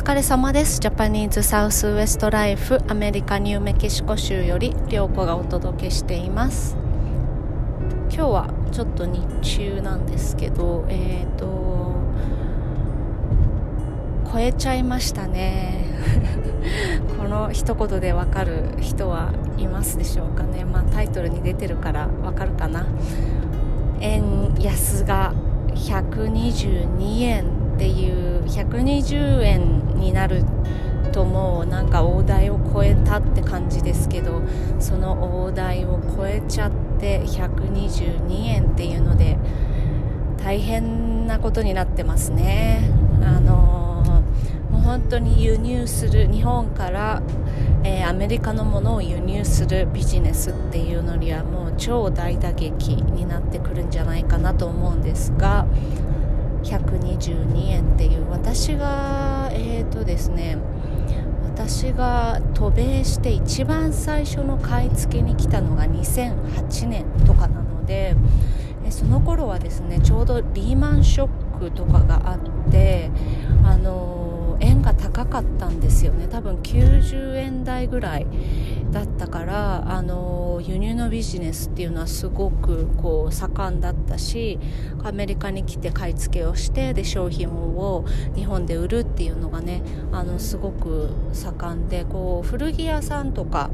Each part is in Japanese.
疲れ様です。ジャパニーズサウスウエストライフアメリカニューメキシコ州より涼子がお届けしています。今日はちょっと日中なんですけど、超えちゃいましたねこの一言でわかる人はいますでしょうかね。まあ、タイトルに出てるからわかるかな。円安が122円っていう120円になるともうなんか大台を超えたって感じですけど、その大台を超えちゃって122円っていうので大変なことになってますね。もう本当に輸入する日本から、アメリカのものを輸入するビジネスっていうのにはもう超大打撃になってくるんじゃないかなと思うんですが、122円っていう私が渡米して一番最初の買い付けに来たのが2008年とかなので、その頃はですねちょうどリーマンショックとかがあって円が高かったんですよね。多分90円台ぐらいだったから輸入のビジネスっていうのはすごくこう盛んだったし、アメリカに来て買い付けをしてで商品を日本で売るっていうのがねすごく盛んで、こう古着屋さんとか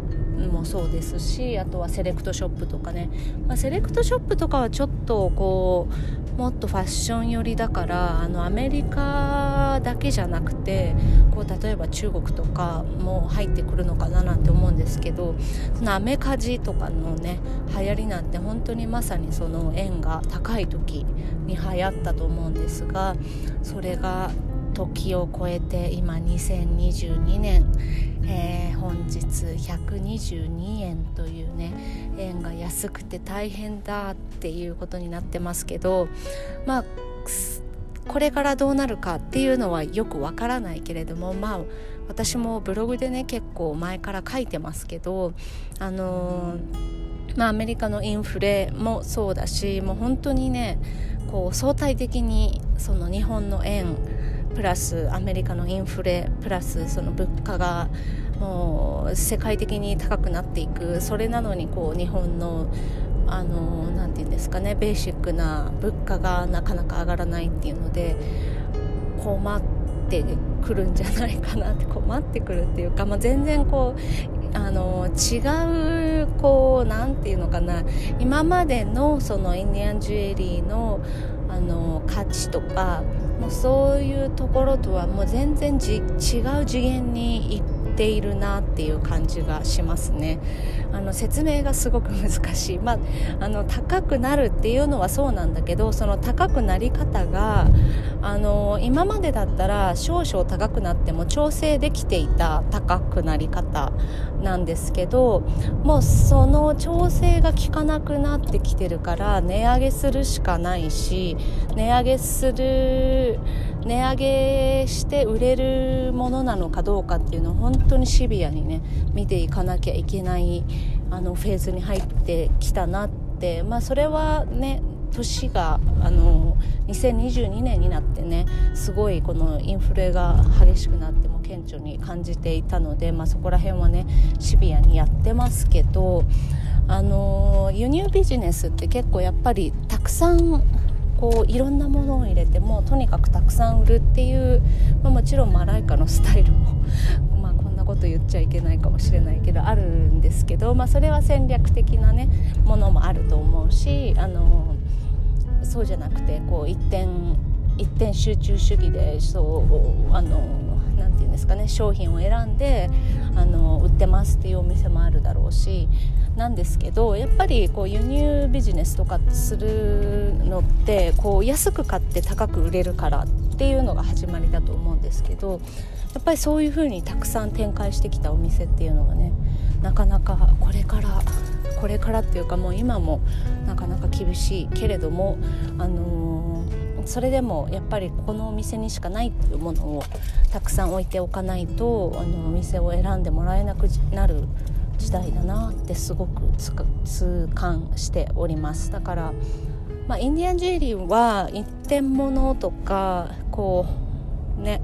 もそうですし、あとはセレクトショップとかね、セレクトショップとかはちょっとこうもっとファッション寄りだから、アメリカだけじゃなくてこう例えば中国とかも入ってくるのかななんて思うんですけど、そのアメカジとかのね流行りなんて本当にまさにその円が高い時に流行ったと思うんですが、それが時を超えて今2022年、本日122円というね円が安くて大変だっていうことになってますけど、まあこれからどうなるかっていうのはよくわからないけれども、まあ私もブログでね結構前から書いてますけどアメリカのインフレもそうだし、もう本当にねこう相対的にその日本の円プラスアメリカのインフレプラスその物価がもう世界的に高くなっていく。それなのにこう日本のなんていうんですかねベーシックな物価がなかなか上がらないっていうので困ってくるんじゃないかなって、困ってくるっていうか、全然こう違うこうなんていうのかな、今までのそのインディアンジュエリーの価値とかもうそういうところとはもう全然違う次元に行っているなっていう感じがしますね。説明がすごく難しい。高くなるっていうのはそうなんだけど、その高くなり方が今までだったら少々高くなっても調整できていた高くなり方なんですけど、もうその調整が効かなくなってきてるから値上げするしかないし、値上げして売れるものなのかどうかっていうのを本当にシビアにね見ていかなきゃいけないフェーズに入ってきたなって、それはね年が2022年になってねすごいこのインフレが激しくなっても顕著に感じていたので、そこら辺はねシビアにやってますけど、輸入ビジネスって結構やっぱりたくさんこういろんなものを入れてもとにかくたくさん売るっていう、もちろんマライカのスタイルもこんなこと言っちゃいけないかもしれないけどあるんですけど、それは戦略的なねものもあると思うし、そうじゃなくてこう一点集中主義でそうなんていうんですかね商品を選んで売ってますっていうお店もあるだろうしなんですけど、やっぱりこう輸入ビジネスとかするのってこう安く買って高く売れるからっていうのが始まりだと思うんですけど、やっぱりそういう風にたくさん展開してきたお店っていうのがねなかなかこれからっていうかもう今もなかなか厳しいけれども、それでもやっぱりこのお店にしかないっていうものをたくさん置いておかないとお店を選んでもらえなくなる時代だなってすごく痛感しております。だから、インディアンジュエリーは一点物とかこうね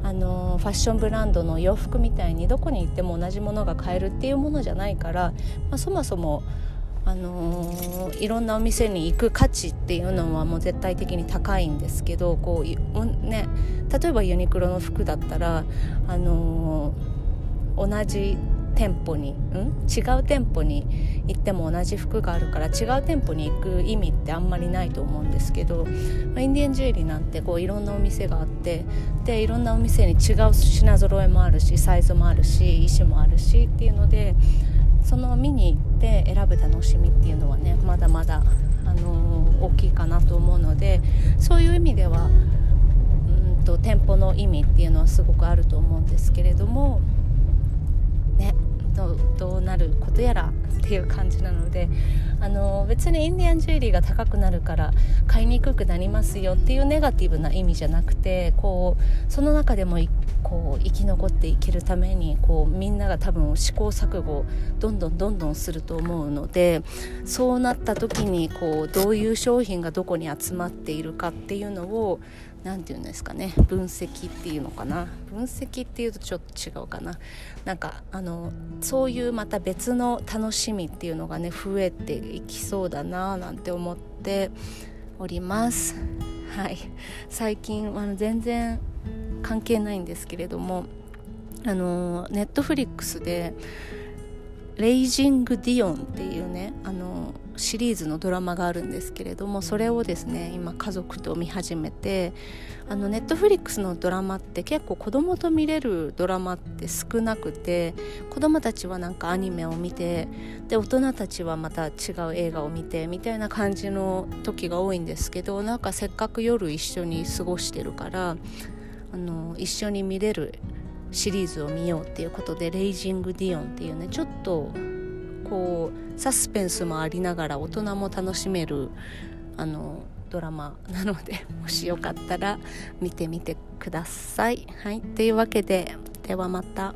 ファッションブランドの洋服みたいにどこに行っても同じものが買えるっていうものじゃないから、そもそもいろんなお店に行く価値っていうのはもう絶対的に高いんですけど、こう、ね、例えばユニクロの服だったら、同じ店舗に、違う店舗に行っても同じ服があるから違う店舗に行く意味ってあんまりないと思うんですけど、インディアンジュエリーなんてこういろんなお店があって、でいろんなお店に違う品揃えもあるし、サイズもあるし、石もあるしっていうので、その見に行って選ぶ楽しみっていうのはね、まだまだ、大きいかなと思うので、そういう意味では店舗の意味っていうのはすごくあると思うんですけれどもね、どうなることやらっていう感じなので、別にインディアンジュエリーが高くなるから買いにくくなりますよっていうネガティブな意味じゃなくて、こうその中でもこう生き残っていけるために、こうみんなが多分試行錯誤をどんどんすると思うので、そうなった時にこうどういう商品がどこに集まっているかっていうのを、なんていうんですかね、分析っていうのかな、分析っていうとちょっと違うかな、なんかそういうまた別の楽しみっていうのがね、増えていきそうだななんて思っております。はい、最近全然関係ないんですけれども、Netflix でレイジングディオンっていうね、シリーズのドラマがあるんですけれども、それをですね今家族と見始めて、ネットフリックスのドラマって結構子供と見れるドラマって少なくて、子供たちはなんかアニメを見て、で大人たちはまた違う映画を見てみたいな感じの時が多いんですけど、なんかせっかく夜一緒に過ごしてるから、一緒に見れるシリーズを見ようっていうことで、レイジングディオンっていうね、ちょっとこうサスペンスもありながら大人も楽しめるドラマなので、もしよかったら見てみてください。はい、というわけで、ではまた。